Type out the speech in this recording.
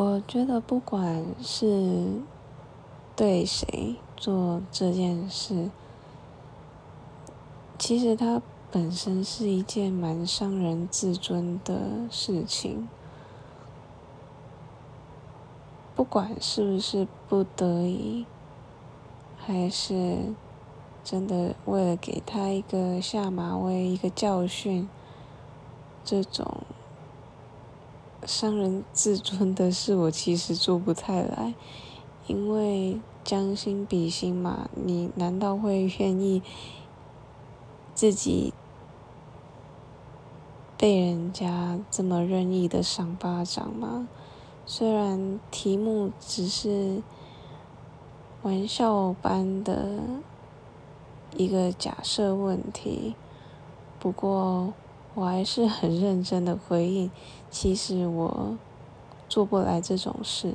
我觉得不管是对谁做这件事，其实它本身是一件蛮伤人自尊的事情。不管是不是不得已，还是真的为了给他一个下马威、一个教训，这种伤人自尊的事我其实做不太来，因为将心比心嘛，你难道会愿意自己被人家这么任意的赏巴掌吗？虽然题目只是玩笑般的一个假设问题，不过我还是很认真的回应，其实我做不来这种事。